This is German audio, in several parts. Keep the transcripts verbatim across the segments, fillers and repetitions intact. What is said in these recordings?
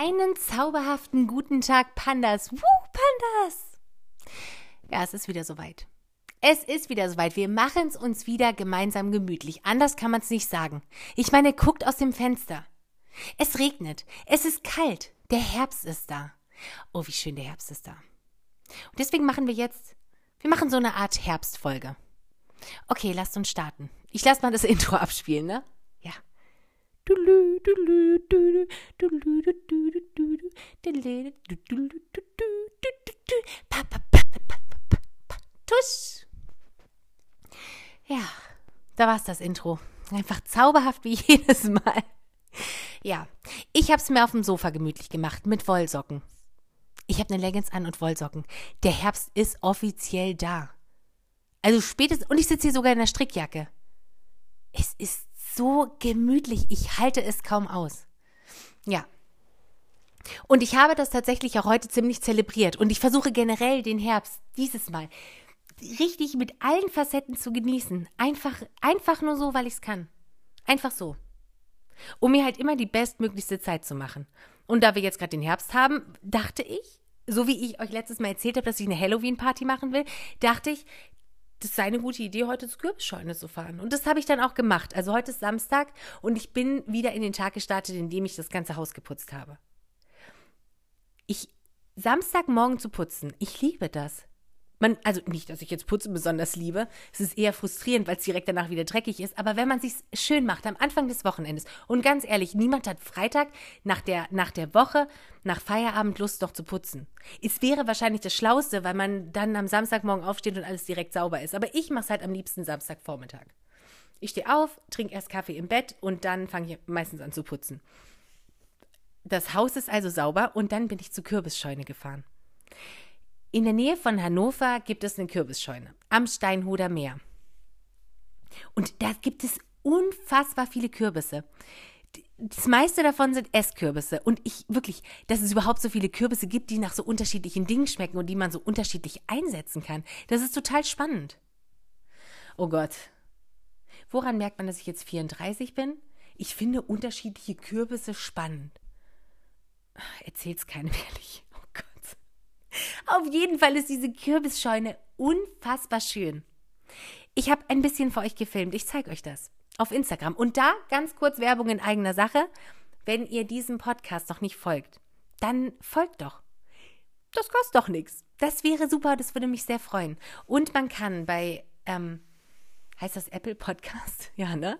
Einen zauberhaften guten Tag, Pandas. Wuh, Pandas! Ja, es ist wieder soweit. Es ist wieder soweit. Wir machen es uns wieder gemeinsam gemütlich. Anders kann man es nicht sagen. Ich meine, guckt aus dem Fenster. Es regnet. Es ist kalt. Der Herbst ist da. Oh, wie schön der Herbst ist da. Und deswegen machen wir jetzt, wir machen so eine Art Herbstfolge. Okay, lasst uns starten. Ich lasse mal das Intro abspielen, ne? Ja. Tusch! Ja, da war's das Intro. Einfach zauberhaft wie jedes Mal. Ja, ich hab's mir auf dem Sofa gemütlich gemacht mit Wollsocken. Ich habe eine Leggings an und Wollsocken. Der Herbst ist offiziell da. Also spätestens, und ich sitze hier sogar in der Strickjacke. Es ist so gemütlich, ich halte es kaum aus. Ja. Und ich habe das tatsächlich auch heute ziemlich zelebriert. Und ich versuche generell den Herbst dieses Mal richtig mit allen Facetten zu genießen. Einfach, einfach nur so, weil ich es kann. Einfach so. Um mir halt immer die bestmöglichste Zeit zu machen. Und da wir jetzt gerade den Herbst haben, dachte ich, so wie ich euch letztes Mal erzählt habe, dass ich eine Halloween-Party machen will, dachte ich, das sei eine gute Idee, heute zur Kürbisscheune zu fahren. Und das habe ich dann auch gemacht. Also heute ist Samstag und ich bin wieder in den Tag gestartet, indem ich das ganze Haus geputzt habe. Ich, Samstagmorgen zu putzen, ich liebe das. Man, also nicht, dass ich jetzt Putzen besonders liebe. Es ist eher frustrierend, weil es direkt danach wieder dreckig ist. Aber wenn man es sich schön macht am Anfang des Wochenendes. Und ganz ehrlich, niemand hat Freitag nach der, nach der Woche, nach Feierabend Lust noch zu putzen. Es wäre wahrscheinlich das Schlauste, weil man dann am Samstagmorgen aufsteht und alles direkt sauber ist. Aber ich mache es halt am liebsten Samstagvormittag. Ich stehe auf, trinke erst Kaffee im Bett und dann fange ich meistens an zu putzen. Das Haus ist also sauber und dann bin ich zur Kürbisscheune gefahren. In der Nähe von Hannover gibt es eine Kürbisscheune am Steinhuder Meer. Und da gibt es unfassbar viele Kürbisse. Das meiste davon sind Esskürbisse. Und ich wirklich, dass es überhaupt so viele Kürbisse gibt, die nach so unterschiedlichen Dingen schmecken und die man so unterschiedlich einsetzen kann, das ist total spannend. Oh Gott, woran merkt man, dass ich jetzt vierunddreißig bin? Ich finde unterschiedliche Kürbisse spannend. Erzähl's keinem ehrlich. Auf jeden Fall ist diese Kürbisscheune unfassbar schön. Ich habe ein bisschen für euch gefilmt. Ich zeige euch das auf Instagram. Und da ganz kurz Werbung in eigener Sache. Wenn ihr diesem Podcast noch nicht folgt, dann folgt doch. Das kostet doch nichts. Das wäre super, das würde mich sehr freuen. Und man kann bei, ähm, heißt das Apple Podcast? Ja, ne?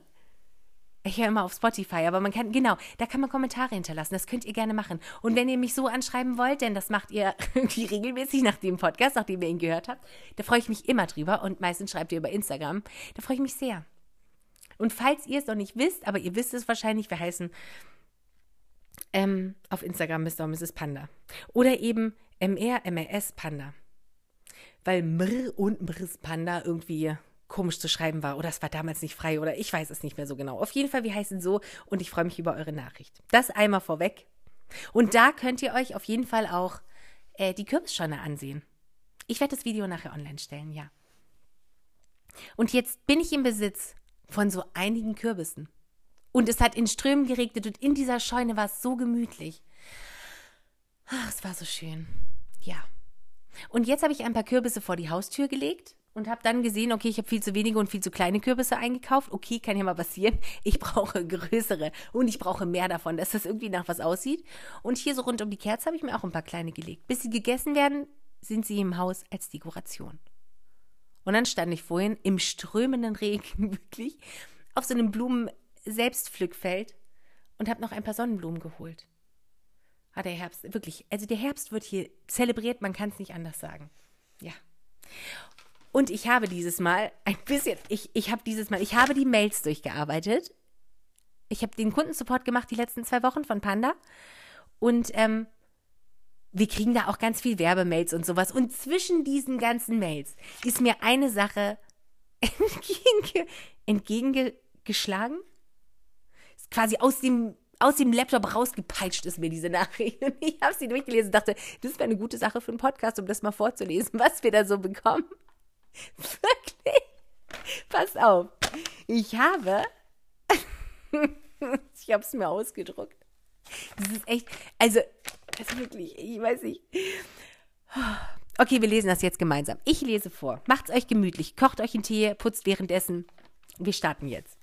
Ich höre immer auf Spotify, aber man kann, genau, da kann man Kommentare hinterlassen, das könnt ihr gerne machen. Und wenn ihr mich so anschreiben wollt, denn das macht ihr irgendwie regelmäßig nach dem Podcast, nachdem ihr ihn gehört habt, da freue ich mich immer drüber und meistens schreibt ihr über Instagram, da freue ich mich sehr. Und falls ihr es noch nicht wisst, aber ihr wisst es wahrscheinlich, wir heißen ähm, auf Instagram Mister und Missus Panda oder eben M R M R S Panda, weil Mr und Missus Panda irgendwie komisch zu schreiben war oder es war damals nicht frei oder ich weiß es nicht mehr so genau. Auf jeden Fall, wir heißen so und ich freue mich über eure Nachricht. Das einmal vorweg. Und da könnt ihr euch auf jeden Fall auch äh, die Kürbisscheune ansehen. Ich werde das Video nachher online stellen, ja. Und jetzt bin ich im Besitz von so einigen Kürbissen. Und es hat in Strömen geregnet und in dieser Scheune war es so gemütlich. Ach, es war so schön. Ja. Und jetzt habe ich ein paar Kürbisse vor die Haustür gelegt. Und habe dann gesehen, okay, ich habe viel zu wenige und viel zu kleine Kürbisse eingekauft. Okay, kann ja mal passieren. Ich brauche größere und ich brauche mehr davon, dass das irgendwie nach was aussieht. Und hier so rund um die Kerze habe ich mir auch ein paar kleine gelegt. Bis sie gegessen werden, sind sie im Haus als Dekoration. Und dann stand ich vorhin im strömenden Regen wirklich auf so einem Blumen-Selbstpflückfeld und habe noch ein paar Sonnenblumen geholt. Ah, der Herbst, wirklich. Also der Herbst wird hier zelebriert, man kann es nicht anders sagen. Ja. Und ich habe dieses Mal ein bisschen, ich, ich habe dieses Mal, ich habe die Mails durchgearbeitet. Ich habe den Kundensupport gemacht die letzten zwei Wochen von Panda. Und ähm, wir kriegen da auch ganz viel Werbemails und sowas. Und zwischen diesen ganzen Mails ist mir eine Sache entgegenge, entgegengeschlagen. Ist quasi aus dem, aus dem Laptop rausgepeitscht ist mir diese Nachricht. Und ich habe sie durchgelesen und dachte, das wäre eine gute Sache für einen Podcast, um das mal vorzulesen, was wir da so bekommen. Wirklich? Pass auf. Ich habe, ich habe es mir ausgedruckt. Das ist echt, also, das ist wirklich, ich weiß nicht. Okay, wir lesen das jetzt gemeinsam. Ich lese vor. Macht's euch gemütlich, kocht euch einen Tee, putzt währenddessen. Wir starten jetzt.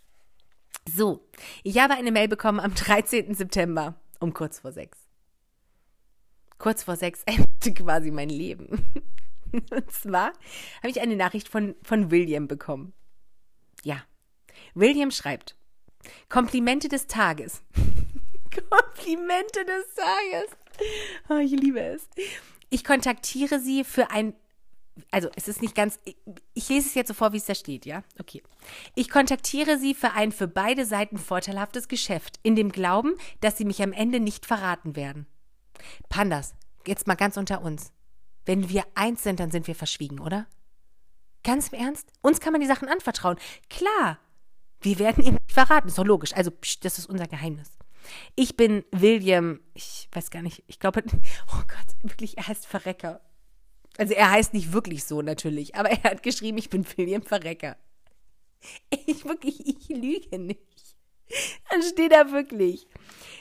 So, ich habe eine Mail bekommen am dreizehnten September um kurz vor sechs. Kurz vor sechs endete quasi mein Leben. Und zwar habe ich eine Nachricht von, von William bekommen. Ja, William schreibt, Komplimente des Tages. Komplimente des Tages. Oh, ich liebe es. Ich kontaktiere Sie für ein, also es ist nicht ganz, ich, ich lese es jetzt so vor, wie es da steht, ja? Okay. Ich kontaktiere Sie für ein für beide Seiten vorteilhaftes Geschäft, in dem Glauben, dass Sie mich am Ende nicht verraten werden. Pandas, jetzt mal ganz unter uns. Wenn wir eins sind, dann sind wir verschwiegen, oder? Ganz im Ernst? Uns kann man die Sachen anvertrauen. Klar, wir werden Ihnen nicht verraten, ist doch logisch. Also, psch, das ist unser Geheimnis. Ich bin William, ich weiß gar nicht, ich glaube, oh Gott, wirklich, er heißt Verrecker. Also er heißt nicht wirklich so natürlich, aber er hat geschrieben, ich bin William Verrecker. Ich wirklich, ich lüge nicht. Dann steht da wirklich.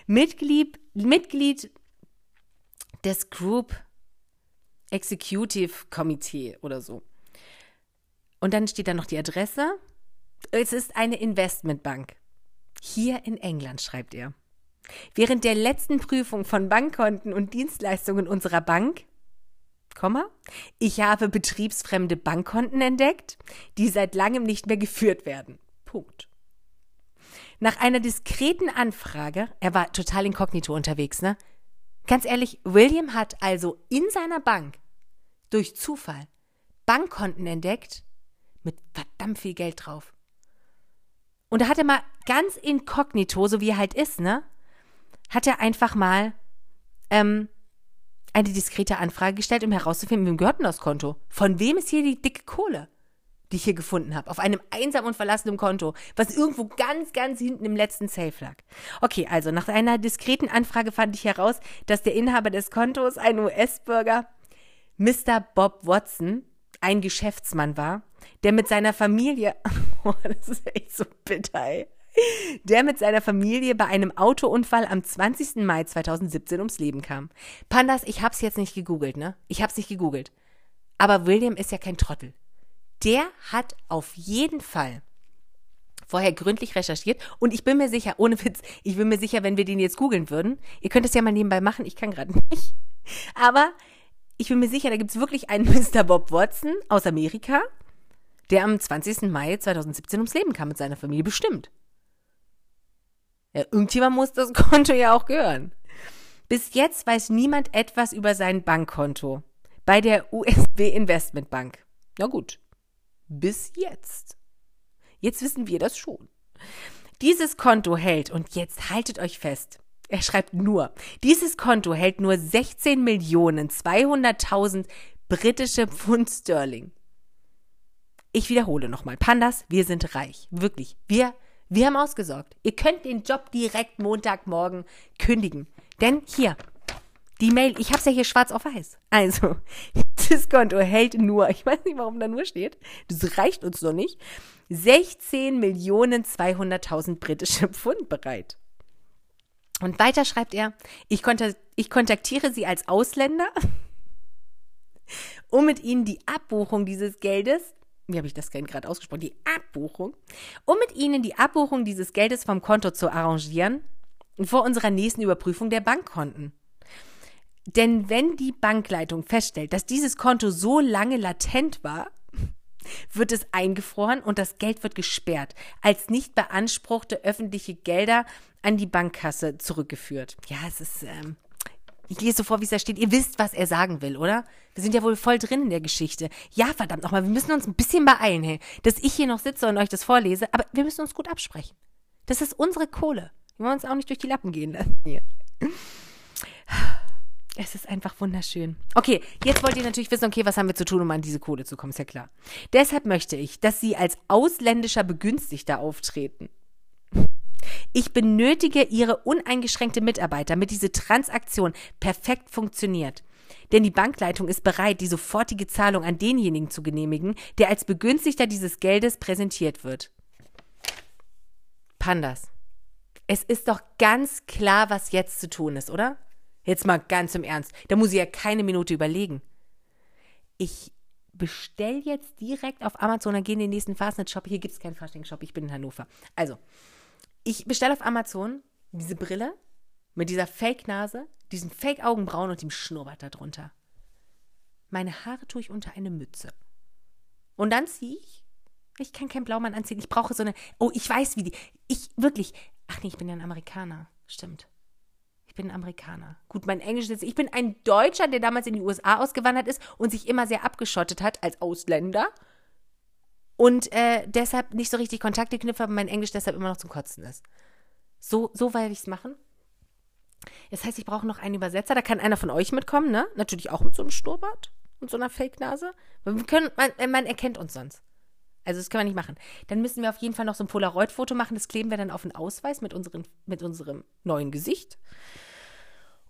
Mitglied, Mitglied des Group Executive Committee oder so. Und dann steht da noch die Adresse. Es ist eine Investmentbank. Hier in England, schreibt er. Während der letzten Prüfung von Bankkonten und Dienstleistungen unserer Bank, Komma, ich habe betriebsfremde Bankkonten entdeckt, die seit langem nicht mehr geführt werden. Punkt. Nach einer diskreten Anfrage, er war total inkognito unterwegs, ne? Ganz ehrlich, William hat also in seiner Bank durch Zufall Bankkonten entdeckt mit verdammt viel Geld drauf. Und da hat er mal ganz inkognito, so wie er halt ist, ne? Hat er einfach mal ähm, eine diskrete Anfrage gestellt, um herauszufinden, wem gehört denn das Konto? Von wem ist hier die dicke Kohle, die ich hier gefunden habe? Auf einem einsamen und verlassenen Konto, was irgendwo ganz, ganz hinten im letzten Safe lag. Okay, also nach einer diskreten Anfrage fand ich heraus, dass der Inhaber des Kontos, ein U S-Bürger, Mister Bob Watson, ein Geschäftsmann war, der mit seiner Familie, oh, das ist echt so bitter, ey. Der mit seiner Familie bei einem Autounfall am zwanzigsten Mai zweitausendsiebzehn ums Leben kam. Pandas, ich hab's jetzt nicht gegoogelt, ne? Ich hab's nicht gegoogelt. Aber William ist ja kein Trottel. Der hat auf jeden Fall vorher gründlich recherchiert und ich bin mir sicher, ohne Witz, ich bin mir sicher, wenn wir den jetzt googeln würden, ihr könnt es ja mal nebenbei machen, ich kann gerade nicht, aber ich bin mir sicher, da gibt's wirklich einen Mister Bob Watson aus Amerika, der am zwanzigsten Mai zweitausendsiebzehn ums Leben kam mit seiner Familie, bestimmt. Ja, irgendjemand muss das Konto ja auch gehören. Bis jetzt weiß niemand etwas über sein Bankkonto bei der U S B Investmentbank. Na gut, bis jetzt. Jetzt wissen wir das schon. Dieses Konto hält, und jetzt haltet euch fest, er schreibt nur, dieses Konto hält nur sechzehn Millionen zweihunderttausend britische Pfund Sterling. Ich wiederhole nochmal, Pandas, wir sind reich, wirklich, wir Wir haben ausgesorgt. Ihr könnt den Job direkt Montagmorgen kündigen. Denn hier, die Mail, ich habe es ja hier schwarz auf weiß. Also, das Konto hält nur, ich weiß nicht, warum da nur steht, das reicht uns noch nicht, sechzehn Millionen zweihunderttausend britische Pfund bereit. Und weiter schreibt er, ich, konta- ich kontaktiere Sie als Ausländer, um mit Ihnen die Abbuchung dieses Geldes, wie habe ich das denn gerade ausgesprochen? Die Abbuchung. Um mit Ihnen die Abbuchung dieses Geldes vom Konto zu arrangieren, vor unserer nächsten Überprüfung der Bankkonten. Denn wenn die Bankleitung feststellt, dass dieses Konto so lange latent war, wird es eingefroren und das Geld wird gesperrt, als nicht beanspruchte öffentliche Gelder an die Bankkasse zurückgeführt. Ja, es ist, ähm, ich lese so vor, wie es da steht. Ihr wisst, was er sagen will, oder? Wir sind ja wohl voll drin in der Geschichte. Ja, verdammt nochmal, wir müssen uns ein bisschen beeilen, hey. Dass ich hier noch sitze und euch das vorlese, aber wir müssen uns gut absprechen. Das ist unsere Kohle. Wir wollen uns auch nicht durch die Lappen gehen lassen hier. Es ist einfach wunderschön. Okay, jetzt wollt ihr natürlich wissen, okay, was haben wir zu tun, um an diese Kohle zu kommen, ist ja klar. Deshalb möchte ich, dass Sie als ausländischer Begünstigter auftreten. Ich benötige Ihre uneingeschränkte Mitarbeit, damit diese Transaktion perfekt funktioniert. Denn die Bankleitung ist bereit, die sofortige Zahlung an denjenigen zu genehmigen, der als Begünstigter dieses Geldes präsentiert wird. Pandas, Es ist doch ganz klar, was jetzt zu tun ist, oder? Jetzt mal ganz im Ernst. Da muss ich ja keine Minute überlegen. Ich bestell jetzt direkt auf Amazon, dann geh in den nächsten Fastnet-Shop. Hier gibt es keinen Fastnet-Shop, ich bin in Hannover. Also, ich bestelle auf Amazon diese Brille mit dieser Fake-Nase, diesen Fake-Augenbrauen und dem Schnurrbart darunter. Meine Haare tue ich unter eine Mütze. Und dann ziehe ich, ich kann keinen Blaumann anziehen, ich brauche so eine, oh, ich weiß, wie die, ich, wirklich, ach nee, ich bin ja ein Amerikaner, stimmt. Ich bin ein Amerikaner. Gut, mein Englisch ist, ich bin ein Deutscher, der damals in die U S A ausgewandert ist und sich immer sehr abgeschottet hat als Ausländer und äh, deshalb nicht so richtig Kontakte knüpft, aber mein Englisch deshalb immer noch zum Kotzen ist. So, so werde ich es machen. Das heißt, ich brauche noch einen Übersetzer, da kann einer von euch mitkommen, ne? Natürlich auch mit so einem Schnurrbart und so einer Fake-Nase. Wir können, man, man erkennt uns sonst. Also das können wir nicht machen. Dann müssen wir auf jeden Fall noch so ein Polaroid-Foto machen. Das kleben wir dann auf den Ausweis mit, unseren, mit unserem neuen Gesicht.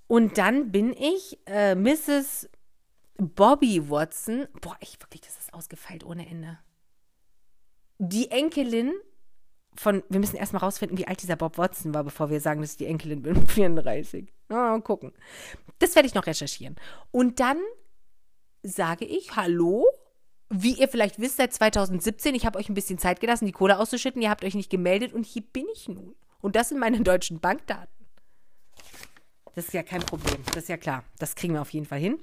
Und dann bin ich äh, Missus Bobby Watson. Boah, ich wirklich, das ist ausgefeilt ohne Ende. Die Enkelin von, wir müssen erstmal rausfinden, wie alt dieser Bob Watson war, bevor wir sagen, dass ich die Enkelin bin, vierunddreißig. Mal gucken. Das werde ich noch recherchieren. Und dann sage ich, hallo? Wie ihr vielleicht wisst, seit zweitausendsiebzehn, ich habe euch ein bisschen Zeit gelassen, die Kohle auszuschütten, ihr habt euch nicht gemeldet und hier bin ich nun. Und das sind meine deutschen Bankdaten. Das ist ja kein Problem, das ist ja klar. Das kriegen wir auf jeden Fall hin.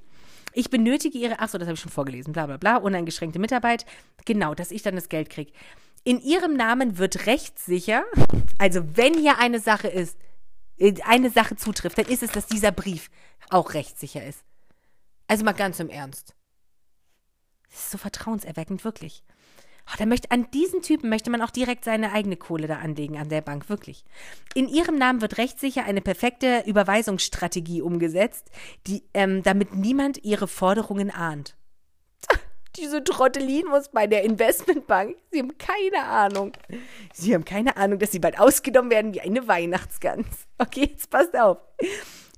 Ich benötige ihre, ach so, das habe ich schon vorgelesen, bla bla bla, uneingeschränkte Mitarbeit. Genau, dass ich dann das Geld kriege. In ihrem Namen wird rechtssicher, also wenn hier eine Sache ist, eine Sache zutrifft, dann ist es, dass dieser Brief auch rechtssicher ist. Also mal ganz im Ernst. Das ist so vertrauenserweckend, wirklich. Oh, da möchte, an diesen Typen möchte man auch direkt seine eigene Kohle da anlegen, an der Bank, wirklich. In ihrem Namen wird rechtssicher eine perfekte Überweisungsstrategie umgesetzt, die, ähm, damit niemand ihre Forderungen ahnt. Diese Trottelin muss bei der Investmentbank, sie haben keine Ahnung. Sie haben keine Ahnung, dass sie bald ausgenommen werden wie eine Weihnachtsgans. Okay, jetzt passt auf.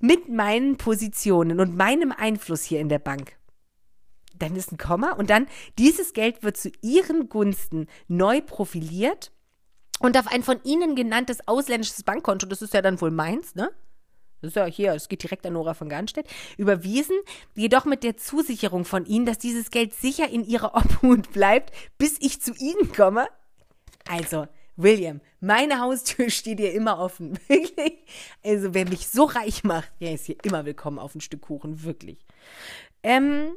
Mit meinen Positionen und meinem Einfluss hier in der Bank. Dann ist ein Komma und dann, dieses Geld wird zu ihren Gunsten neu profiliert und auf ein von ihnen genanntes ausländisches Bankkonto, das ist ja dann wohl meins, ne? Das ist ja hier, es geht direkt an Nora von Garnstedt, überwiesen, jedoch mit der Zusicherung von ihnen, dass dieses Geld sicher in ihrer Obhut bleibt, bis ich zu ihnen komme. Also, William, meine Haustür steht hier immer offen, wirklich. Also, wer mich so reich macht, der ist hier immer willkommen auf ein Stück Kuchen, wirklich. Ähm...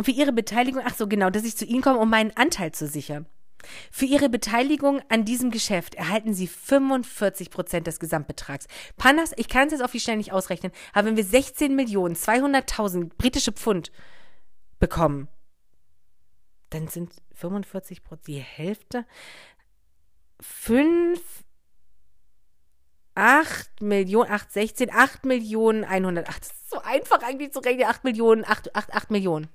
Für ihre Beteiligung, ach so genau, dass ich zu Ihnen komme, um meinen Anteil zu sichern. Für Ihre Beteiligung an diesem Geschäft erhalten Sie fünfundvierzig Prozent des Gesamtbetrags. Panas, ich kann es jetzt auf die Schnelle nicht ausrechnen, aber wenn wir sechzehn Millionen zweihunderttausend britische Pfund bekommen, dann sind fünfundvierzig Prozent, die Hälfte, fünf, acht Millionen, acht, sechzehn, acht Millionen einhundert, ach, das ist so einfach eigentlich zu rechnen, acht Millionen, acht, acht, acht Millionen.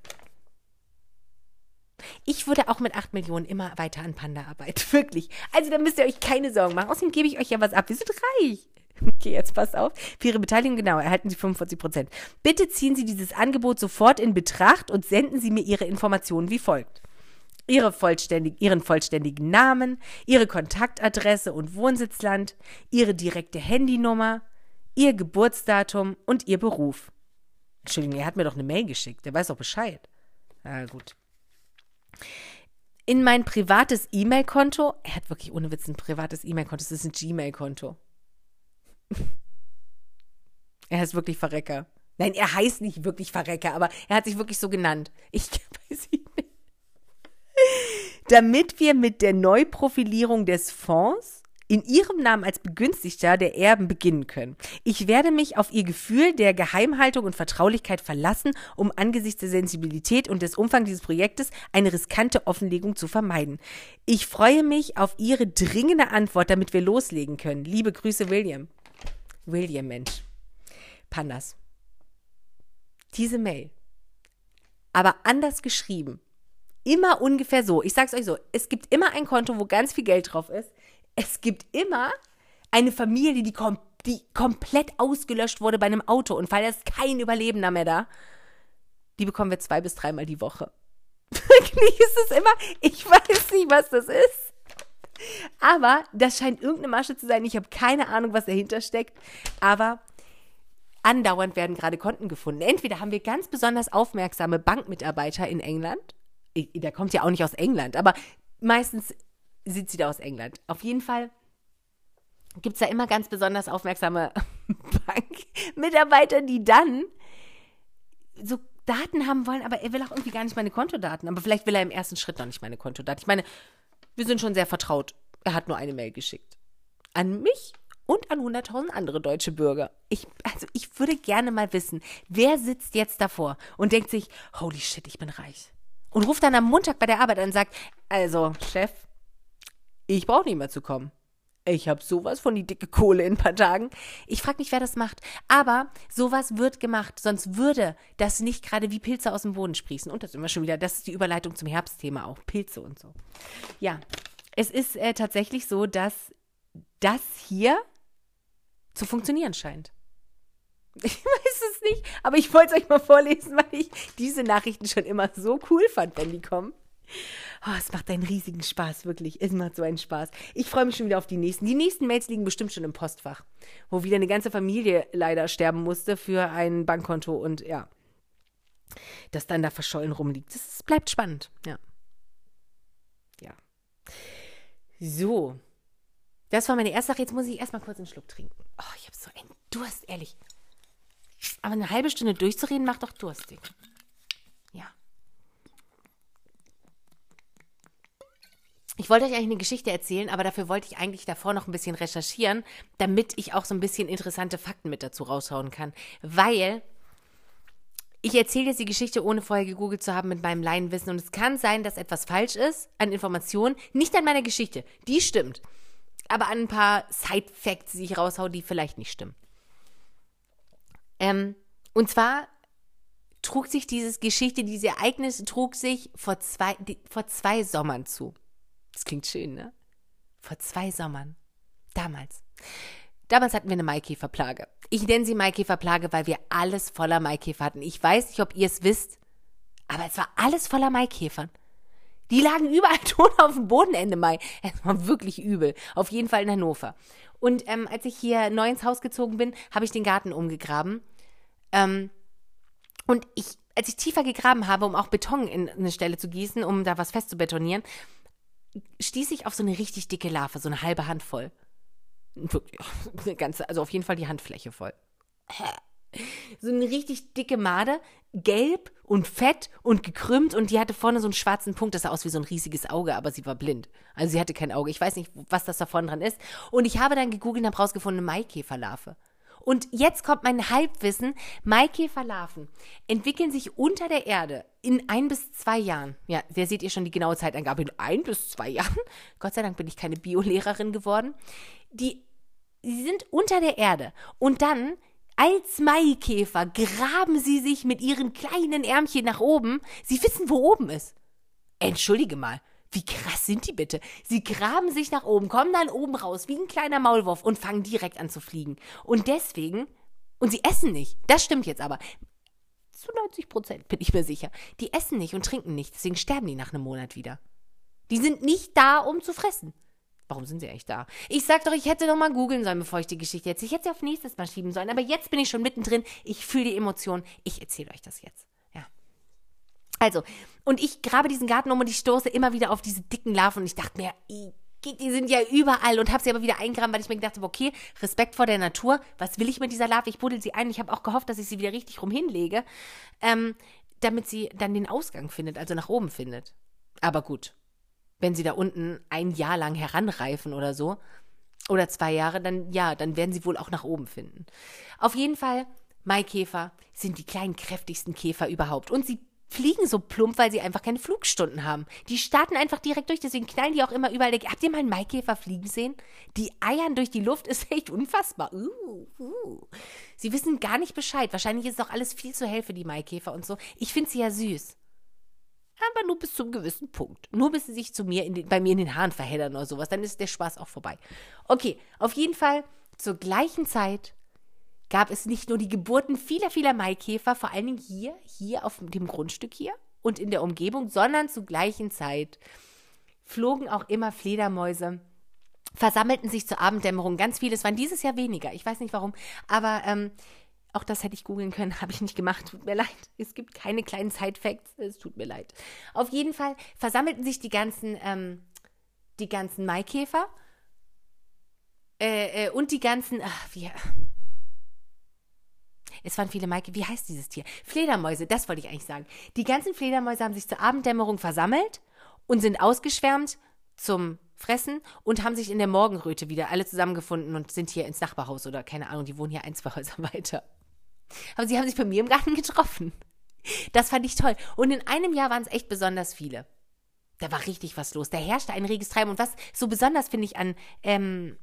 Ich würde auch mit acht Millionen immer weiter an Panda-Arbeit. Wirklich. Also da müsst ihr euch keine Sorgen machen. Außerdem gebe ich euch ja was ab. Wir sind reich. Okay, jetzt passt auf. Für Ihre Beteiligung, genau, erhalten Sie fünfundvierzig Prozent. Bitte ziehen Sie dieses Angebot sofort in Betracht und senden Sie mir Ihre Informationen wie folgt. Ihre vollständig, ihren vollständigen Namen, Ihre Kontaktadresse und Wohnsitzland, Ihre direkte Handynummer, Ihr Geburtsdatum und Ihr Beruf. Entschuldigung, er hat mir doch eine Mail geschickt. Der weiß doch Bescheid. Na gut. In mein privates E-Mail-Konto, er hat wirklich ohne Witz ein privates E-Mail-Konto, es ist ein Gmail-Konto. Er heißt wirklich Verrecker. Nein, er heißt nicht wirklich Verrecker, aber er hat sich wirklich so genannt. Ich weiß nicht. Damit wir mit der Neuprofilierung des Fonds in ihrem Namen als Begünstigter der Erben beginnen können. Ich werde mich auf ihr Gefühl der Geheimhaltung und Vertraulichkeit verlassen, um angesichts der Sensibilität und des Umfangs dieses Projektes eine riskante Offenlegung zu vermeiden. Ich freue mich auf Ihre dringende Antwort, damit wir loslegen können. Liebe Grüße, William. William, Mensch. Pandas. Diese Mail, aber anders geschrieben, immer ungefähr so. Ich sag's euch so, es gibt immer ein Konto, wo ganz viel Geld drauf ist. Es gibt immer eine Familie, die, kom- die komplett ausgelöscht wurde bei einem Autounfall. Da ist kein Überlebender mehr da. Die bekommen wir zwei bis dreimal die Woche. Wirklich, ist es immer, ich weiß nicht, was das ist. Aber das scheint irgendeine Masche zu sein. Ich habe keine Ahnung, was dahinter steckt. Aber andauernd werden gerade Konten gefunden. Entweder haben wir ganz besonders aufmerksame Bankmitarbeiter in England. Der kommt ja auch nicht aus England, aber meistens sind sie da aus England. Auf jeden Fall gibt es da immer ganz besonders aufmerksame Bankmitarbeiter, die dann so Daten haben wollen, aber er will auch irgendwie gar nicht meine Kontodaten. Aber vielleicht will er im ersten Schritt noch nicht meine Kontodaten. Ich meine, wir sind schon sehr vertraut. Er hat nur eine Mail geschickt. An mich und an hunderttausend andere deutsche Bürger. Ich, also ich würde gerne mal wissen, wer sitzt jetzt davor und denkt sich, holy shit, ich bin reich. Und ruft dann am Montag bei der Arbeit an und sagt, also, Chef, ich brauche nicht mehr zu kommen. Ich habe sowas von die dicke Kohle in ein paar Tagen. Ich frage mich, wer das macht. Aber sowas wird gemacht, sonst würde das nicht gerade wie Pilze aus dem Boden sprießen. Und das sind wir schon wieder, das ist die Überleitung zum Herbstthema auch, Pilze und so. Ja, es ist äh, tatsächlich so, dass das hier zu funktionieren scheint. Ich weiß es nicht, aber ich wollte es euch mal vorlesen, weil ich diese Nachrichten schon immer so cool fand, wenn die kommen. Oh, es macht einen riesigen Spaß, wirklich. Es macht so einen Spaß. Ich freue mich schon wieder auf die nächsten. Die nächsten Mails liegen bestimmt schon im Postfach, wo wieder eine ganze Familie leider sterben musste für ein Bankkonto und ja, das dann da verschollen rumliegt. Das bleibt spannend, ja. Ja. So. Das war meine erste Sache. Jetzt muss ich erstmal kurz einen Schluck trinken. Oh, ich habe so einen Durst, ehrlich. Aber eine halbe Stunde durchzureden macht doch durstig. Ja. Ich wollte euch eigentlich eine Geschichte erzählen, aber dafür wollte ich eigentlich davor noch ein bisschen recherchieren, damit ich auch so ein bisschen interessante Fakten mit dazu raushauen kann. Weil ich erzähle jetzt die Geschichte, ohne vorher gegoogelt zu haben, mit meinem Laienwissen. Und es kann sein, dass etwas falsch ist an Informationen. Nicht an meiner Geschichte, die stimmt. Aber an ein paar Side-Facts, die ich raushaue, die vielleicht nicht stimmen. Ähm, und zwar trug sich diese Geschichte, dieses Ereignis trug sich vor zwei, die, vor zwei Sommern zu. Das klingt schön, ne? Vor zwei Sommern. Damals. Damals hatten wir eine Maikäferplage. Ich nenne sie Maikäferplage, weil wir alles voller Maikäfer hatten. Ich weiß nicht, ob ihr es wisst, aber es war alles voller Maikäfer. Die lagen überall tot auf dem Boden Ende Mai. Es war wirklich übel. Auf jeden Fall in Hannover. Und ähm, als ich hier neu ins Haus gezogen bin, habe ich den Garten umgegraben. Ähm, und ich, als ich tiefer gegraben habe, um auch Beton in eine Stelle zu gießen, um da was fest zu betonieren, stieß ich auf so eine richtig dicke Larve, so eine halbe Hand voll. Eine ganze, also auf jeden Fall die Handfläche voll. So eine richtig dicke Made, gelb und fett und gekrümmt und die hatte vorne so einen schwarzen Punkt, das sah aus wie so ein riesiges Auge, aber sie war blind. Also sie hatte kein Auge, ich weiß nicht, was das da vorne dran ist. Und ich habe dann gegoogelt und habe rausgefunden, eine Maikäferlarve. Und jetzt kommt mein Halbwissen, Maikäferlarven entwickeln sich unter der Erde in ein bis zwei Jahren. Ja, da seht ihr schon die genaue Zeitangabe, in ein bis zwei Jahren. Gott sei Dank bin ich keine Biolehrerin geworden. Die, die sind unter der Erde und dann als Maikäfer graben sie sich mit ihren kleinen Ärmchen nach oben. Sie wissen, wo oben ist. Entschuldige mal, wie krass sind die bitte? Sie graben sich nach oben, kommen dann oben raus wie ein kleiner Maulwurf und fangen direkt an zu fliegen. Und deswegen, und sie essen nicht, das stimmt jetzt aber, zu neunzig Prozent bin ich mir sicher, die essen nicht und trinken nicht, deswegen sterben die nach einem Monat wieder. Die sind nicht da, um zu fressen. Warum sind sie eigentlich da? Ich sag doch, ich hätte noch mal googeln sollen, bevor ich die Geschichte jetzt. Ich hätte sie auf nächstes Mal schieben sollen, aber jetzt bin ich schon mittendrin. Ich fühle die Emotionen. Ich erzähle euch das jetzt. Ja. Also, und ich grabe diesen Garten um und ich stoße immer wieder auf diese dicken Larven und ich dachte mir, die sind ja überall und habe sie aber wieder eingraben, weil ich mir gedacht habe, okay, Respekt vor der Natur. Was will ich mit dieser Larve? Ich buddel sie ein. Ich habe auch gehofft, dass ich sie wieder richtig rum hinlege, ähm, damit sie dann den Ausgang findet, also nach oben findet. Aber gut. Wenn sie da unten ein Jahr lang heranreifen oder so, oder zwei Jahre, dann ja, dann werden sie wohl auch nach oben finden. Auf jeden Fall, Maikäfer sind die kleinen, kräftigsten Käfer überhaupt. Und sie fliegen so plump, weil sie einfach keine Flugstunden haben. Die starten einfach direkt durch, deswegen knallen die auch immer überall. Habt ihr mal einen Maikäfer fliegen sehen? Die eiern durch die Luft, ist echt unfassbar. Uh, uh. Sie wissen gar nicht Bescheid. Wahrscheinlich ist doch alles viel zu hell für die Maikäfer und so. Ich finde sie ja süß. Aber nur bis zu einem gewissen Punkt. Nur bis sie sich zu mir in den, bei mir in den Haaren verheddern oder sowas. Dann ist der Spaß auch vorbei. Okay, auf jeden Fall, zur gleichen Zeit gab es nicht nur die Geburten vieler, vieler Maikäfer, vor allen Dingen hier, hier auf dem Grundstück hier und in der Umgebung, sondern zur gleichen Zeit flogen auch immer Fledermäuse versammelten sich zur Abenddämmerung ganz viele. Es waren dieses Jahr weniger, ich weiß nicht warum, aber ähm, auch das hätte ich googeln können, habe ich nicht gemacht, tut mir leid. Es gibt keine kleinen Side-Facts, es tut mir leid. Auf jeden Fall versammelten sich die ganzen, ähm, die ganzen Maikäfer äh, äh, und die ganzen, ach, wie, es waren viele Maikäfer, wie heißt dieses Tier? Fledermäuse, das wollte ich eigentlich sagen. Die ganzen Fledermäuse haben sich zur Abenddämmerung versammelt und sind ausgeschwärmt zum Fressen und haben sich in der Morgenröte wieder alle zusammengefunden und sind hier ins Nachbarhaus oder keine Ahnung, die wohnen hier ein, zwei Häuser weiter. Aber sie haben sich bei mir im Garten getroffen. Das fand ich toll. Und in einem Jahr waren es echt besonders viele. Da war richtig was los. Da herrschte ein reges Treiben. Und was so besonders, finde ich, an, ähm,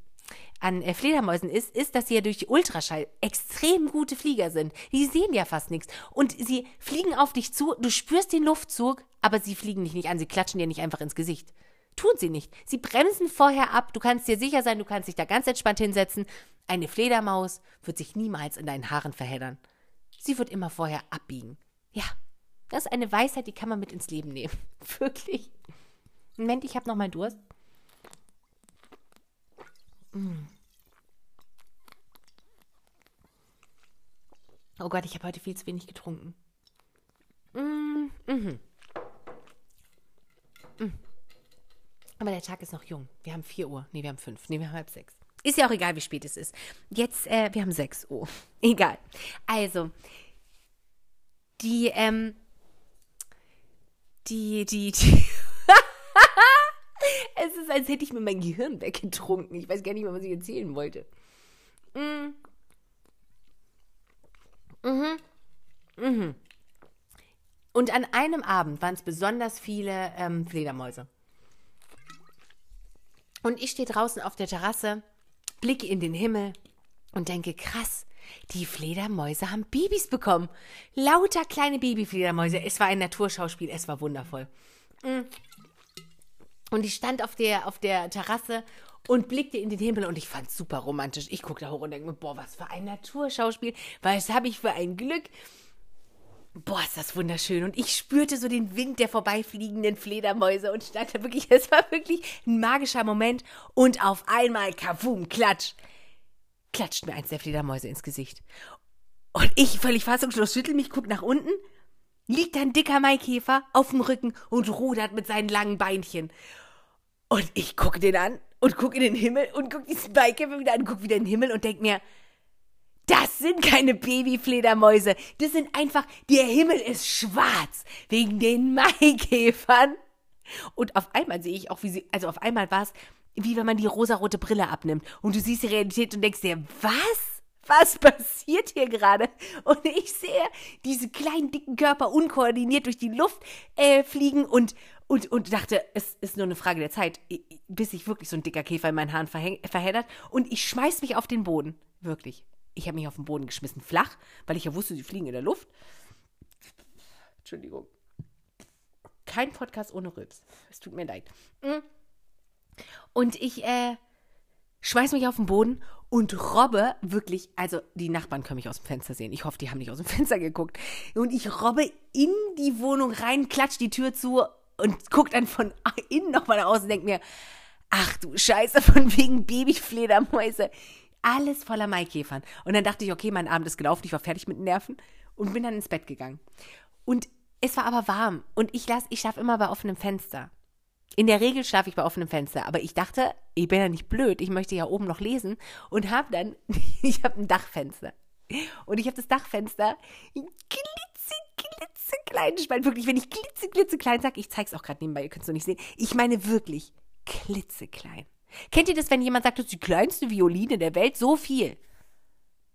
an äh, Fledermäusen ist, ist, dass sie ja durch Ultraschall extrem gute Flieger sind. Die sehen ja fast nichts. Und sie fliegen auf dich zu, du spürst den Luftzug, aber sie fliegen dich nicht an, sie klatschen dir nicht einfach ins Gesicht. Tun sie nicht. Sie bremsen vorher ab. Du kannst dir sicher sein, du kannst dich da ganz entspannt hinsetzen. Eine Fledermaus wird sich niemals in deinen Haaren verheddern. Sie wird immer vorher abbiegen. Ja, das ist eine Weisheit, die kann man mit ins Leben nehmen. Wirklich. Moment, ich habe noch mal Durst. Oh Gott, ich habe heute viel zu wenig getrunken. Mhm. Mhm. Mhm. Aber der Tag ist noch jung. Wir haben vier Uhr. Nee, wir haben fünf. Nee, wir haben halb sechs. Ist ja auch egal, wie spät es ist. Jetzt, äh, wir haben sechs Uhr. Egal. Also, die, ähm, die, die, die. Es ist, als hätte ich mir mein Gehirn weggetrunken. Ich weiß gar nicht mehr, was ich erzählen wollte. Mhm. Mhm. Mhm. Und an einem Abend waren es besonders viele ähm, Fledermäuse. Und ich stehe draußen auf der Terrasse, blicke in den Himmel und denke, krass, die Fledermäuse haben Babys bekommen. Lauter kleine Babyfledermäuse. Es war ein Naturschauspiel, es war wundervoll. Und ich stand auf der, auf der Terrasse und blickte in den Himmel und ich fand es super romantisch. Ich gucke da hoch und denke mir, boah, was für ein Naturschauspiel, was habe ich für ein Glück. Boah, ist das wunderschön. Und ich spürte so den Wind der vorbeifliegenden Fledermäuse und stand da wirklich, es war wirklich ein magischer Moment. Und auf einmal, kabum, klatsch, klatscht mir eins der Fledermäuse ins Gesicht. Und ich, völlig fassungslos, schüttel mich, guck nach unten, liegt ein dicker Maikäfer auf dem Rücken und rudert mit seinen langen Beinchen. Und ich gucke den an und gucke in den Himmel und gucke diesen Maikäfer wieder an, gucke wieder in den Himmel und denke mir, das sind keine Babyfledermäuse. Das sind einfach, der Himmel ist schwarz wegen den Maikäfern. Und auf einmal sehe ich auch, wie sie, also auf einmal war es, wie wenn man die rosarote Brille abnimmt. Und du siehst die Realität und denkst dir, was? Was passiert hier gerade? Und ich sehe diese kleinen, dicken Körper unkoordiniert durch die Luft äh, fliegen und, und, und dachte, es ist nur eine Frage der Zeit, bis sich wirklich so ein dicker Käfer in meinen Haaren verhäng- verheddert. Und ich schmeiß mich auf den Boden. Wirklich. Ich habe mich auf den Boden geschmissen, flach, weil ich ja wusste, sie fliegen in der Luft. Entschuldigung. Kein Podcast ohne Rülps. Es tut mir leid. Und ich äh, schmeiß mich auf den Boden und robbe wirklich, also die Nachbarn können mich aus dem Fenster sehen. Ich hoffe, die haben nicht aus dem Fenster geguckt. Und ich robbe in die Wohnung rein, klatsch die Tür zu und guck dann von innen nochmal nach außen und denk mir, ach du Scheiße, von wegen Babyfledermäuse. Alles voller Maikäfern. Und dann dachte ich, okay, mein Abend ist gelaufen, ich war fertig mit den Nerven und bin dann ins Bett gegangen. Und es war aber warm und ich, las, ich schlafe immer bei offenem Fenster. In der Regel schlafe ich bei offenem Fenster, aber ich dachte, ich bin ja nicht blöd, ich möchte ja oben noch lesen und habe dann, ich habe ein Dachfenster. Und ich habe das Dachfenster glitzeklitzeklein, ich meine wirklich, wenn ich glitzeklitzeklein sage, ich zeige es auch gerade nebenbei, ihr könnt es noch nicht sehen, ich meine wirklich klitzeklein. Kennt ihr das, wenn jemand sagt, das ist die kleinste Violine der Welt? So viel.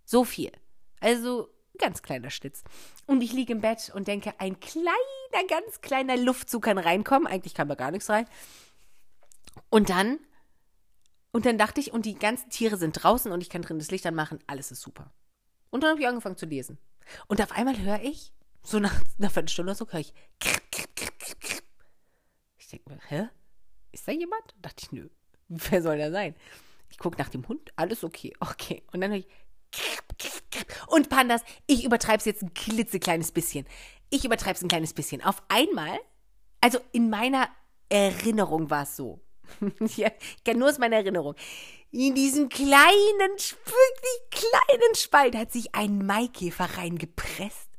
So viel. Also ganz kleiner Schlitz. Und ich liege im Bett und denke, ein kleiner, ganz kleiner Luftzug kann reinkommen. Eigentlich kann da gar nichts rein. Und dann, und dann dachte ich, und die ganzen Tiere sind draußen und ich kann drin das Licht anmachen. Alles ist super. Und dann habe ich angefangen zu lesen. Und auf einmal höre ich, so nach einer Viertelstunde oder so, höre ich. Ich denke mir, hä? Ist da jemand? Und dachte ich, nö. Wer soll da sein? Ich gucke nach dem Hund, alles okay, okay. Und dann höre ich, und Pandas, ich übertreibe es jetzt ein klitzekleines bisschen. Ich übertreibe es ein kleines bisschen. Auf einmal, also in meiner Erinnerung war es so, Ja, ich kenne nur aus meiner Erinnerung. In diesem kleinen, wirklich kleinen Spalt hat sich ein Maikäfer reingepresst.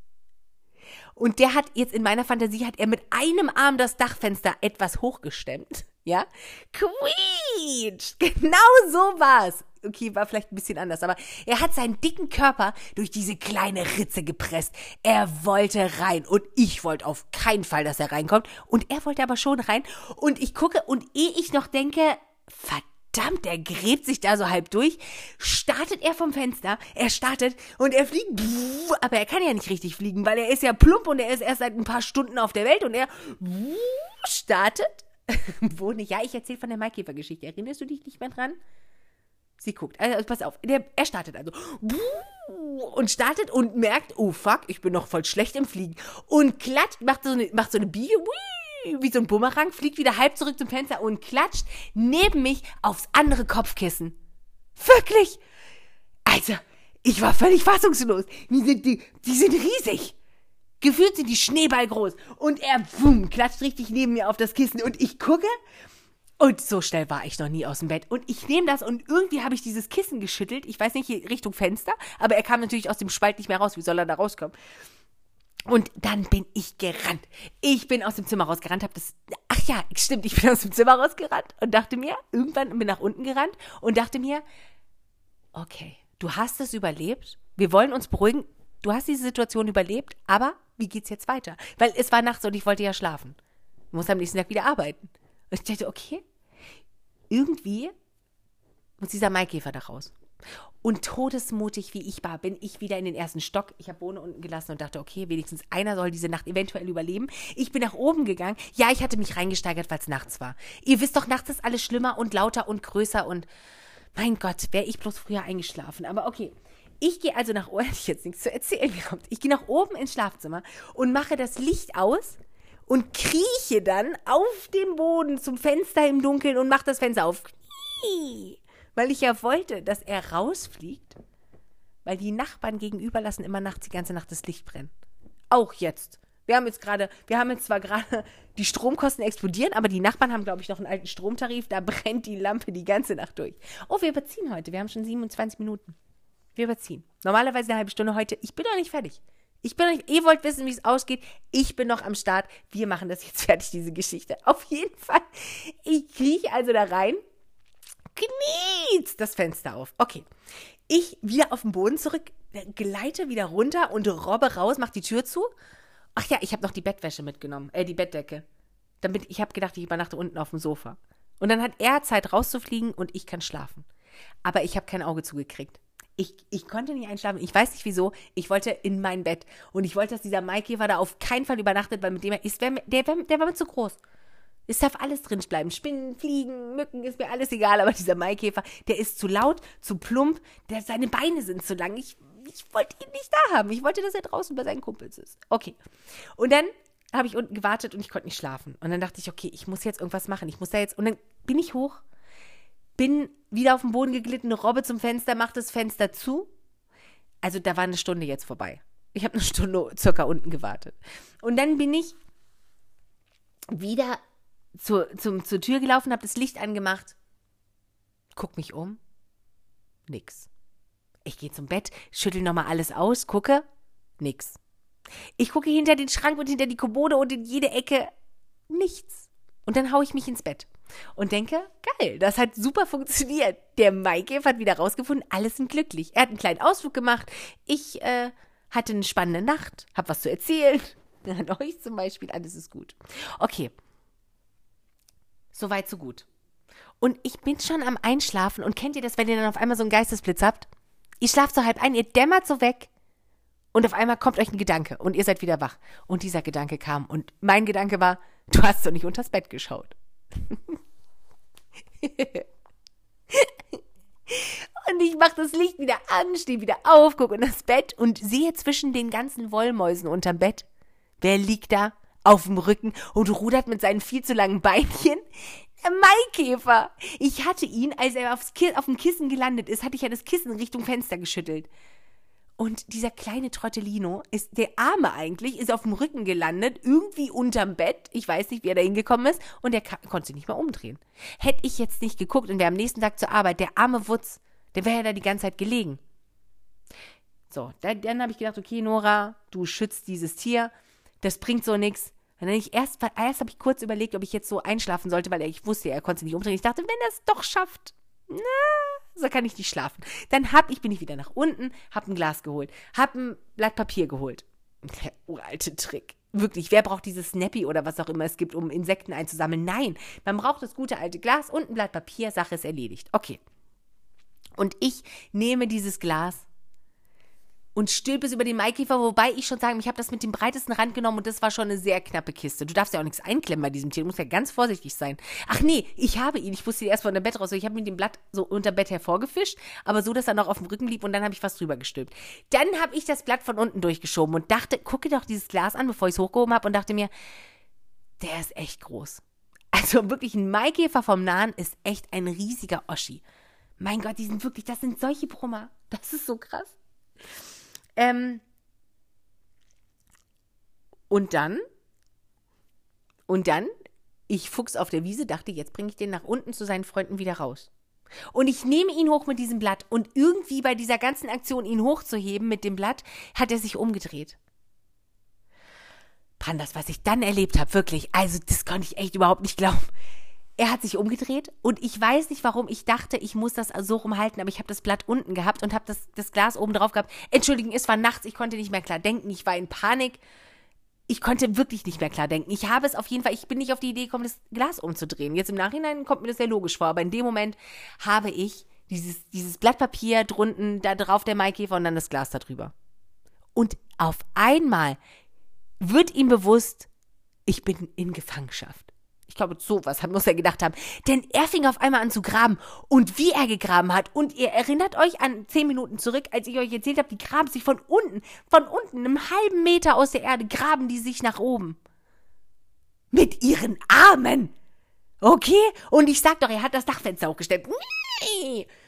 Und der hat jetzt, in meiner Fantasie, hat er mit einem Arm das Dachfenster etwas hochgestemmt. Ja? Quietsch! Genau so war's. Okay, war vielleicht ein bisschen anders, aber er hat seinen dicken Körper durch diese kleine Ritze gepresst. Er wollte rein und ich wollte auf keinen Fall, dass er reinkommt. Und er wollte aber schon rein und ich gucke und ehe ich noch denke, verdammt, der gräbt sich da so halb durch, startet er vom Fenster, er startet und er fliegt, aber er kann ja nicht richtig fliegen, weil er ist ja plump und er ist erst seit ein paar Stunden auf der Welt und er startet. Wo nicht? Ja, ich erzähle von der Maikäfer-Geschichte. Erinnerst du dich nicht mehr dran? Sie guckt, also pass auf, der, er startet also und startet und merkt, oh fuck, ich bin noch voll schlecht im Fliegen und klatscht, macht so eine, macht so eine Biege, wie so ein Bumerang, fliegt wieder halb zurück zum Fenster und klatscht neben mich aufs andere Kopfkissen. Wirklich? Also, ich war völlig fassungslos. Die sind, die, die sind riesig. Gefühlt sind die Schneeball groß und er wumm, klatscht richtig neben mir auf das Kissen und ich gucke. Und so schnell war ich noch nie aus dem Bett. Und ich nehme das und irgendwie habe ich dieses Kissen geschüttelt. Ich weiß nicht, hier Richtung Fenster. Aber er kam natürlich aus dem Spalt nicht mehr raus. Wie soll er da rauskommen? Und dann bin ich gerannt. Ich bin aus dem Zimmer rausgerannt. Hab das, ach ja, stimmt, ich bin aus dem Zimmer rausgerannt. Und dachte mir, irgendwann bin nach unten gerannt. Und dachte mir, okay, du hast es überlebt. Wir wollen uns beruhigen. Du hast diese Situation überlebt. Aber wie geht's jetzt weiter? Weil es war nachts und ich wollte ja schlafen. Ich muss am nächsten Tag wieder arbeiten. Und ich dachte, okay, irgendwie muss dieser Maikäfer da raus. Und todesmutig, wie ich war, bin ich wieder in den ersten Stock. Ich habe Bohne unten gelassen und dachte, okay, wenigstens einer soll diese Nacht eventuell überleben. Ich bin nach oben gegangen. Ja, ich hatte mich reingesteigert, weil es nachts war. Ihr wisst doch, nachts ist alles schlimmer und lauter und größer und mein Gott, wäre ich bloß früher eingeschlafen. Aber okay, ich gehe also nach oben, hätte ich jetzt nichts zu erzählen gehabt. Ich gehe nach oben ins Schlafzimmer und mache das Licht aus. Und krieche dann auf den Boden zum Fenster im Dunkeln und mach das Fenster auf. Weil ich ja wollte, dass er rausfliegt. Weil die Nachbarn gegenüber lassen immer nachts die ganze Nacht das Licht brennen. Auch jetzt. Wir haben jetzt gerade, wir haben jetzt zwar gerade, die Stromkosten explodieren, aber die Nachbarn haben, glaube ich, noch einen alten Stromtarif. Da brennt die Lampe die ganze Nacht durch. Oh, wir überziehen heute. Wir haben schon siebenundzwanzig Minuten. Wir überziehen. Normalerweise eine halbe Stunde heute. Ich bin doch nicht fertig. Ich bin euch, ihr wollt wissen, wie es ausgeht. Ich bin noch am Start. Wir machen das jetzt fertig, diese Geschichte. Auf jeden Fall. Ich krieche also da rein, kniet's das Fenster auf. Okay. Ich wieder auf den Boden zurück, gleite wieder runter und robbe raus, mach die Tür zu. Ach ja, ich habe noch die Bettwäsche mitgenommen, äh, die Bettdecke. Damit, ich habe gedacht, ich übernachte unten auf dem Sofa. Und dann hat er Zeit rauszufliegen und ich kann schlafen. Aber ich habe kein Auge zugekriegt. Ich, ich konnte nicht einschlafen, ich weiß nicht wieso, ich wollte in mein Bett und ich wollte, dass dieser Maikäfer da auf keinen Fall übernachtet, weil mit dem er ist, der, der, der war mir zu groß. Es darf alles drin bleiben, Spinnen, Fliegen, Mücken, ist mir alles egal, aber dieser Maikäfer, der ist zu laut, zu plump, der, seine Beine sind zu lang, ich, ich wollte ihn nicht da haben, ich wollte, dass er draußen bei seinen Kumpels ist. Okay, und dann habe ich unten gewartet und ich konnte nicht schlafen und dann dachte ich, okay, ich muss jetzt irgendwas machen, ich muss da jetzt, und dann bin ich hoch. Bin wieder auf den Boden geglitten, eine Robbe zum Fenster, mach das Fenster zu. Also da war eine Stunde jetzt vorbei. Ich habe eine Stunde circa unten gewartet. Und dann bin ich wieder zur, zum, zur Tür gelaufen, habe das Licht angemacht, guck mich um, nix. Ich gehe zum Bett, schüttel nochmal alles aus, gucke, nix. Ich gucke hinter den Schrank und hinter die Kommode und in jede Ecke, nichts. Und dann haue ich mich ins Bett. Und denke, geil, das hat super funktioniert. Der Maikäfer hat wieder rausgefunden, alle sind glücklich. Er hat einen kleinen Ausflug gemacht. Ich äh, hatte eine spannende Nacht, habe was zu erzählen. An euch zum Beispiel, alles ist gut. Okay, soweit so gut. Und ich bin schon am Einschlafen. Und kennt ihr das, wenn ihr dann auf einmal so einen Geistesblitz habt? Ihr schlaft so halb ein, ihr dämmert so weg. Und auf einmal kommt euch ein Gedanke und ihr seid wieder wach. Und dieser Gedanke kam und mein Gedanke war, du hast doch nicht unters Bett geschaut. Und ich mache das Licht wieder an, stehe wieder auf, gucke in das Bett und sehe zwischen den ganzen Wollmäusen unterm Bett, wer liegt da auf dem Rücken und rudert mit seinen viel zu langen Beinchen? Der Maikäfer. Ich hatte ihn, als er aufs Kissen, auf dem Kissen gelandet ist, hatte ich ja das Kissen Richtung Fenster geschüttelt. Und dieser kleine Trottelino, ist der Arme eigentlich, ist auf dem Rücken gelandet, irgendwie unterm Bett. Ich weiß nicht, wie er da hingekommen ist. Und der ka- konnte sich nicht mal umdrehen. Hätte ich jetzt nicht geguckt und wäre am nächsten Tag zur Arbeit, der arme Wutz, der wäre ja da die ganze Zeit gelegen. So, dann, dann habe ich gedacht, okay, Nora, du schützt dieses Tier. Das bringt so nichts. Und dann ich erst, erst habe ich kurz überlegt, ob ich jetzt so einschlafen sollte, weil ich wusste, er konnte sich nicht umdrehen. Ich dachte, wenn er es doch schafft, na, so kann ich nicht schlafen. Dann hab ich, bin ich wieder nach unten, hab ein Glas geholt, hab ein Blatt Papier geholt. Der uralte Trick. Wirklich, wer braucht dieses Snappy oder was auch immer es gibt, um Insekten einzusammeln? Nein, man braucht das gute alte Glas und ein Blatt Papier, Sache ist erledigt. Okay. Und ich nehme dieses Glas und stülpe es über den Maikäfer, wobei ich schon sagen, ich habe das mit dem breitesten Rand genommen und das war schon eine sehr knappe Kiste. Du darfst ja auch nichts einklemmen bei diesem Tier, du musst ja ganz vorsichtig sein. Ach nee, ich habe ihn, ich musste ihn erst von dem Bett raus, ich habe mir den Blatt so unter Bett hervorgefischt, aber so, dass er noch auf dem Rücken blieb und dann habe ich was drüber gestülpt. Dann habe ich das Blatt von unten durchgeschoben und dachte, gucke doch dieses Glas an, bevor ich es hochgehoben habe und dachte mir, der ist echt groß. Also wirklich ein Maikäfer vom Nahen ist echt ein riesiger Oschi. Mein Gott, die sind wirklich, das sind solche Brummer. Das ist so krass. Ähm, und dann, und dann, ich Fuchs auf der Wiese, dachte, jetzt bringe ich den nach unten zu seinen Freunden wieder raus. Und ich nehme ihn hoch mit diesem Blatt und irgendwie bei dieser ganzen Aktion, ihn hochzuheben mit dem Blatt, hat er sich umgedreht. Pandas, was ich dann erlebt habe, wirklich, also das konnte ich echt überhaupt nicht glauben. Er hat sich umgedreht und ich weiß nicht, warum. Ich dachte, ich muss das so rumhalten, aber ich habe das Blatt unten gehabt und habe das, das Glas oben drauf gehabt. Entschuldigen, es war nachts, ich konnte nicht mehr klar denken, ich war in Panik. Ich konnte wirklich nicht mehr klar denken. Ich habe es auf jeden Fall, ich bin nicht auf die Idee gekommen, das Glas umzudrehen. Jetzt im Nachhinein kommt mir das sehr logisch vor, aber in dem Moment habe ich dieses, dieses Blatt Papier drunten, da drauf der Maikäfer und dann das Glas da drüber. Und auf einmal wird ihm bewusst, ich bin in Gefangenschaft. Ich glaube, sowas muss er gedacht haben. Denn er fing auf einmal an zu graben. Und wie er gegraben hat. Und ihr erinnert euch an zehn Minuten zurück, als ich euch erzählt habe, die graben sich von unten, von unten, einem halben Meter aus der Erde, graben die sich nach oben. Mit ihren Armen. Okay? Und ich sag doch, er hat das Dachfenster hochgestellt.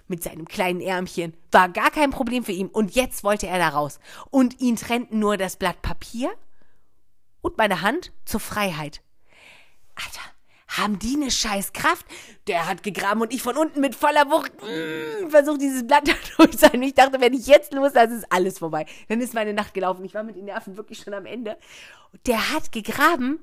Mit seinem kleinen Ärmchen. War gar kein Problem für ihn. Und jetzt wollte er da raus. Und ihn trennten nur das Blatt Papier und meine Hand zur Freiheit. Alter, haben die eine scheiß Kraft? Der hat gegraben und ich von unten mit voller Wucht mm, versucht, dieses Blatt da durchzuhalten. Ich dachte, wenn ich jetzt loslasse, ist alles vorbei. Dann ist meine Nacht gelaufen. Ich war mit den Nerven wirklich schon am Ende. Und der hat gegraben.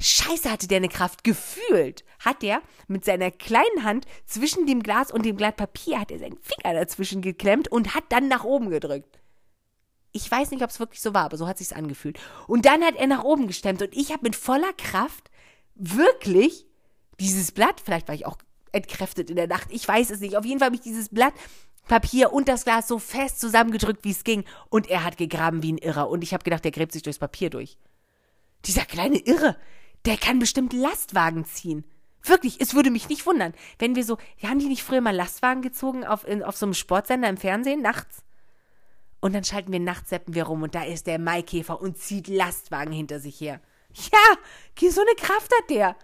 Scheiße, hatte der eine Kraft. Gefühlt hat der mit seiner kleinen Hand zwischen dem Glas und dem Blatt Papier, hat er seinen Finger dazwischen geklemmt und hat dann nach oben gedrückt. Ich weiß nicht, ob es wirklich so war, aber so hat sich's angefühlt. Und dann hat er nach oben gestemmt und ich habe mit voller Kraft wirklich dieses Blatt, vielleicht war ich auch entkräftet in der Nacht, ich weiß es nicht, auf jeden Fall habe ich dieses Blatt, Papier und das Glas so fest zusammengedrückt, wie es ging und er hat gegraben wie ein Irrer und ich habe gedacht, der gräbt sich durchs Papier durch. Dieser kleine Irre, der kann bestimmt Lastwagen ziehen. Wirklich, es würde mich nicht wundern, wenn wir so, haben die nicht früher mal Lastwagen gezogen auf, in, auf so einem Sportsender im Fernsehen nachts? Und dann schalten wir nachts, zappen wir rum und da ist der Maikäfer und zieht Lastwagen hinter sich her. Ja, so eine Kraft hat der.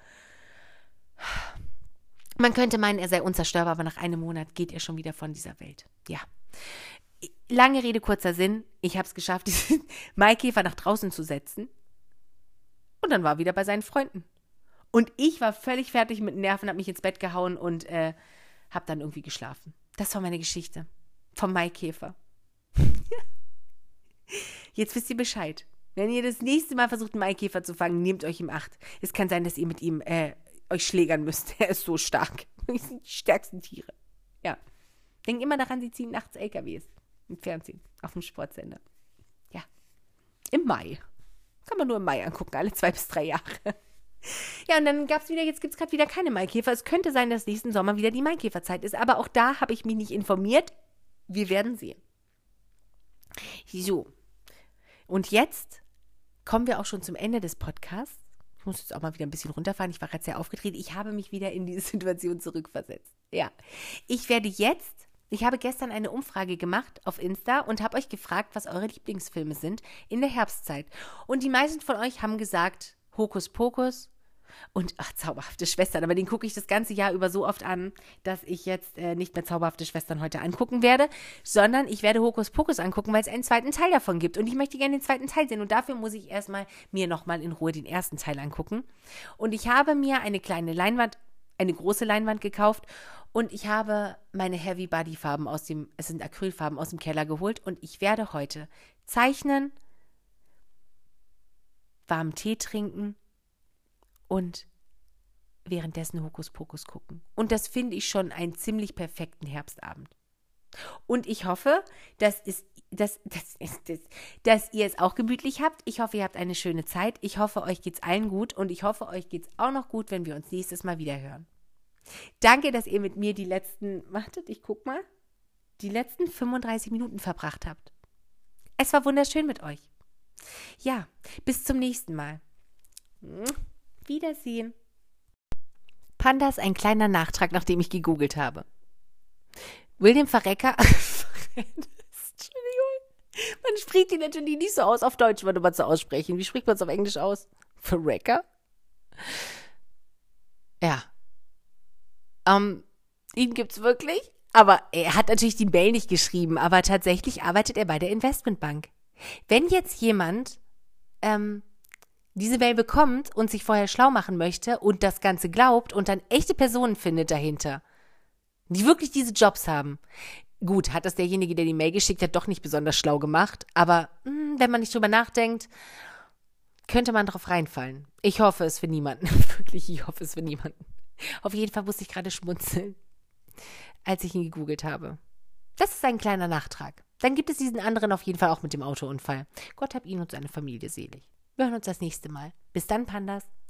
Man könnte meinen, er sei unzerstörbar, aber nach einem Monat geht er schon wieder von dieser Welt. Ja. Lange Rede, kurzer Sinn. Ich habe es geschafft, diesen Maikäfer nach draußen zu setzen. Und dann war er wieder bei seinen Freunden. Und ich war völlig fertig mit Nerven, habe mich ins Bett gehauen und äh, habe dann irgendwie geschlafen. Das war meine Geschichte vom Maikäfer. Jetzt wisst ihr Bescheid. Wenn ihr das nächste Mal versucht, einen Maikäfer zu fangen, nehmt euch in Acht. Es kann sein, dass ihr mit ihm äh, euch schlägern müsst. Er ist so stark. Das sind die stärksten Tiere. Ja. Denkt immer daran, sie ziehen nachts L K Ws. Im Fernsehen. Auf dem Sportsender. Ja. Im Mai. Kann man nur im Mai angucken. Alle zwei bis drei Jahre. Ja, und dann gab es wieder, jetzt gibt es gerade wieder keine Maikäfer. Es könnte sein, dass nächsten Sommer wieder die Maikäferzeit ist. Aber auch da habe ich mich nicht informiert. Wir werden sehen. So. Und jetzt kommen wir auch schon zum Ende des Podcasts. Ich muss jetzt auch mal wieder ein bisschen runterfahren. Ich war gerade sehr aufgedreht. Ich habe mich wieder in diese Situation zurückversetzt. Ja, ich werde jetzt, ich habe gestern eine Umfrage gemacht auf Insta und habe euch gefragt, was eure Lieblingsfilme sind in der Herbstzeit. Und die meisten von euch haben gesagt Hokuspokus, und ach, zauberhafte Schwestern, aber den gucke ich das ganze Jahr über so oft an, dass ich jetzt äh, nicht mehr zauberhafte Schwestern heute angucken werde, sondern ich werde Hokuspokus angucken, weil es einen zweiten Teil davon gibt und ich möchte gerne den zweiten Teil sehen und dafür muss ich erstmal mir nochmal in Ruhe den ersten Teil angucken und ich habe mir eine kleine Leinwand, eine große Leinwand gekauft und ich habe meine Heavy Body Farben aus dem, es sind Acrylfarben aus dem Keller geholt und ich werde heute zeichnen, warmen Tee trinken und währenddessen Hokuspokus gucken. Und das finde ich schon einen ziemlich perfekten Herbstabend. Und ich hoffe, dass, es, dass, dass, dass, dass ihr es auch gemütlich habt. Ich hoffe, ihr habt eine schöne Zeit. Ich hoffe, euch geht's allen gut und ich hoffe, euch geht's auch noch gut, wenn wir uns nächstes Mal wieder hören. Danke, dass ihr mit mir die letzten, wartet, ich guck mal, die letzten fünfunddreißig Minuten verbracht habt. Es war wunderschön mit euch. Ja, bis zum nächsten Mal. Wiedersehen. Panda ist ein kleiner Nachtrag, nachdem ich gegoogelt habe. William Verrecker. Entschuldigung. Man spricht die natürlich nicht so aus. Auf Deutsch würde man es so aussprechen. Wie spricht man es auf Englisch aus? Verrecker? Ja. Ähm, ihn gibt's wirklich. Aber er hat natürlich die Mail nicht geschrieben. Aber tatsächlich arbeitet er bei der Investmentbank. Wenn jetzt jemand ähm, diese Mail bekommt und sich vorher schlau machen möchte und das Ganze glaubt und dann echte Personen findet dahinter, die wirklich diese Jobs haben. Gut, hat das derjenige, der die Mail geschickt hat, doch nicht besonders schlau gemacht, aber mh, wenn man nicht drüber nachdenkt, könnte man drauf reinfallen. Ich hoffe es für niemanden, wirklich, ich hoffe es für niemanden. Auf jeden Fall musste ich gerade schmunzeln, als ich ihn gegoogelt habe. Das ist ein kleiner Nachtrag. Dann gibt es diesen anderen auf jeden Fall auch mit dem Autounfall. Gott hab ihn und seine Familie selig. Wir hören uns das nächste Mal. Bis dann, Pandas.